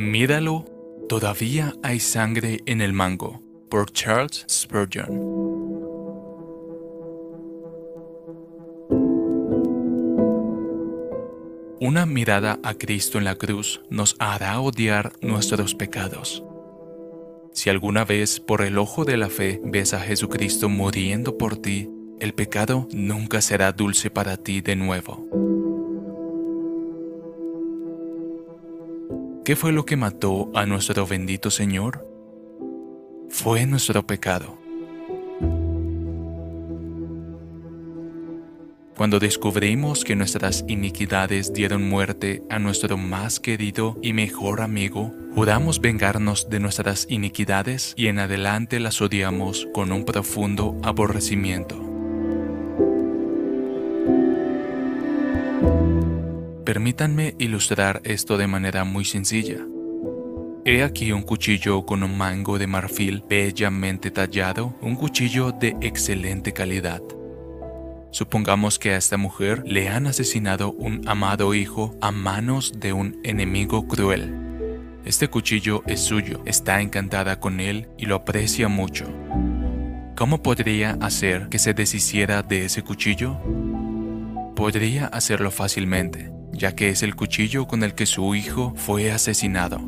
Míralo, todavía hay sangre en el mango, por Charles Spurgeon. Una mirada a Cristo en la cruz nos hará odiar nuestros pecados. Si alguna vez por el ojo de la fe ves a Jesucristo muriendo por ti, el pecado nunca será dulce para ti de nuevo. ¿Qué fue lo que mató a nuestro bendito Señor? Fue nuestro pecado. Cuando descubrimos que nuestras iniquidades dieron muerte a nuestro más querido y mejor amigo, juramos vengarnos de nuestras iniquidades y en adelante las odiamos con un profundo aborrecimiento. Permítanme ilustrar esto de manera muy sencilla. He aquí un cuchillo con un mango de marfil bellamente tallado, un cuchillo de excelente calidad. Supongamos que a esta mujer le han asesinado un amado hijo a manos de un enemigo cruel. Este cuchillo es suyo, está encantada con él y lo aprecia mucho. ¿Cómo podría hacer que se deshiciera de ese cuchillo? Podría hacerlo fácilmente, ya que es el cuchillo con el que su hijo fue asesinado.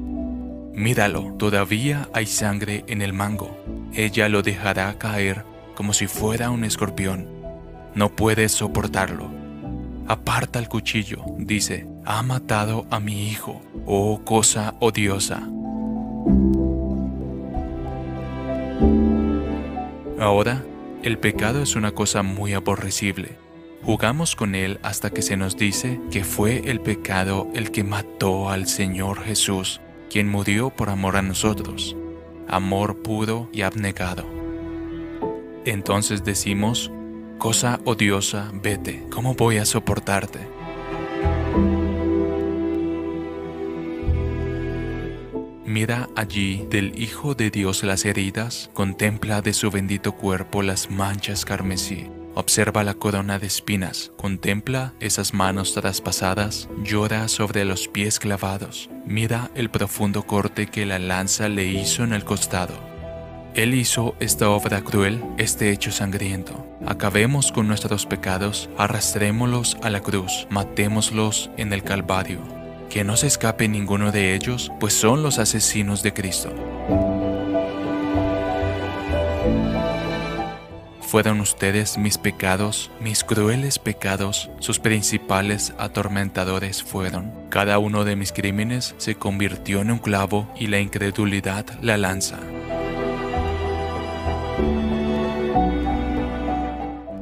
Míralo, todavía hay sangre en el mango. Ella lo dejará caer como si fuera un escorpión. No puedes soportarlo. Aparta el cuchillo, dice, ha matado a mi hijo, oh cosa odiosa. Ahora, el pecado es una cosa muy aborrecible. Jugamos con él hasta que se nos dice que fue el pecado el que mató al Señor Jesús, quien murió por amor a nosotros, amor puro y abnegado. Entonces decimos, cosa odiosa, vete, ¿cómo voy a soportarte? Mira allí del Hijo de Dios las heridas, contempla de su bendito cuerpo las manchas carmesí, observa la corona de espinas, contempla esas manos traspasadas, llora sobre los pies clavados, mira el profundo corte que la lanza le hizo en el costado. Él hizo esta obra cruel, este hecho sangriento. Acabemos con nuestros pecados, arrastrémoslos a la cruz, matémoslos en el Calvario. Que no se escape ninguno de ellos, pues son los asesinos de Cristo. Fueron ustedes mis pecados, mis crueles pecados, sus principales atormentadores fueron. Cada uno de mis crímenes se convirtió en un clavo y la incredulidad la lanza.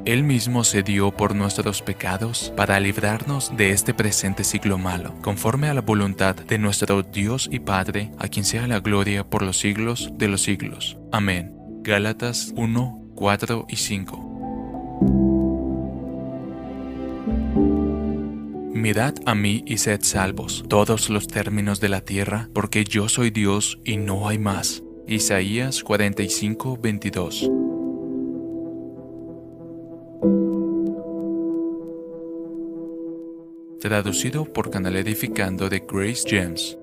Él mismo se dio por nuestros pecados para librarnos de este presente siglo malo, conforme a la voluntad de nuestro Dios y Padre, a quien sea la gloria por los siglos de los siglos. Amén. Gálatas 1, 4 y 5. Mirad a mí y sed salvos, todos los términos de la tierra, porque yo soy Dios y no hay más. Isaías 45, 22. Traducido por Canal Edificando de Grace James.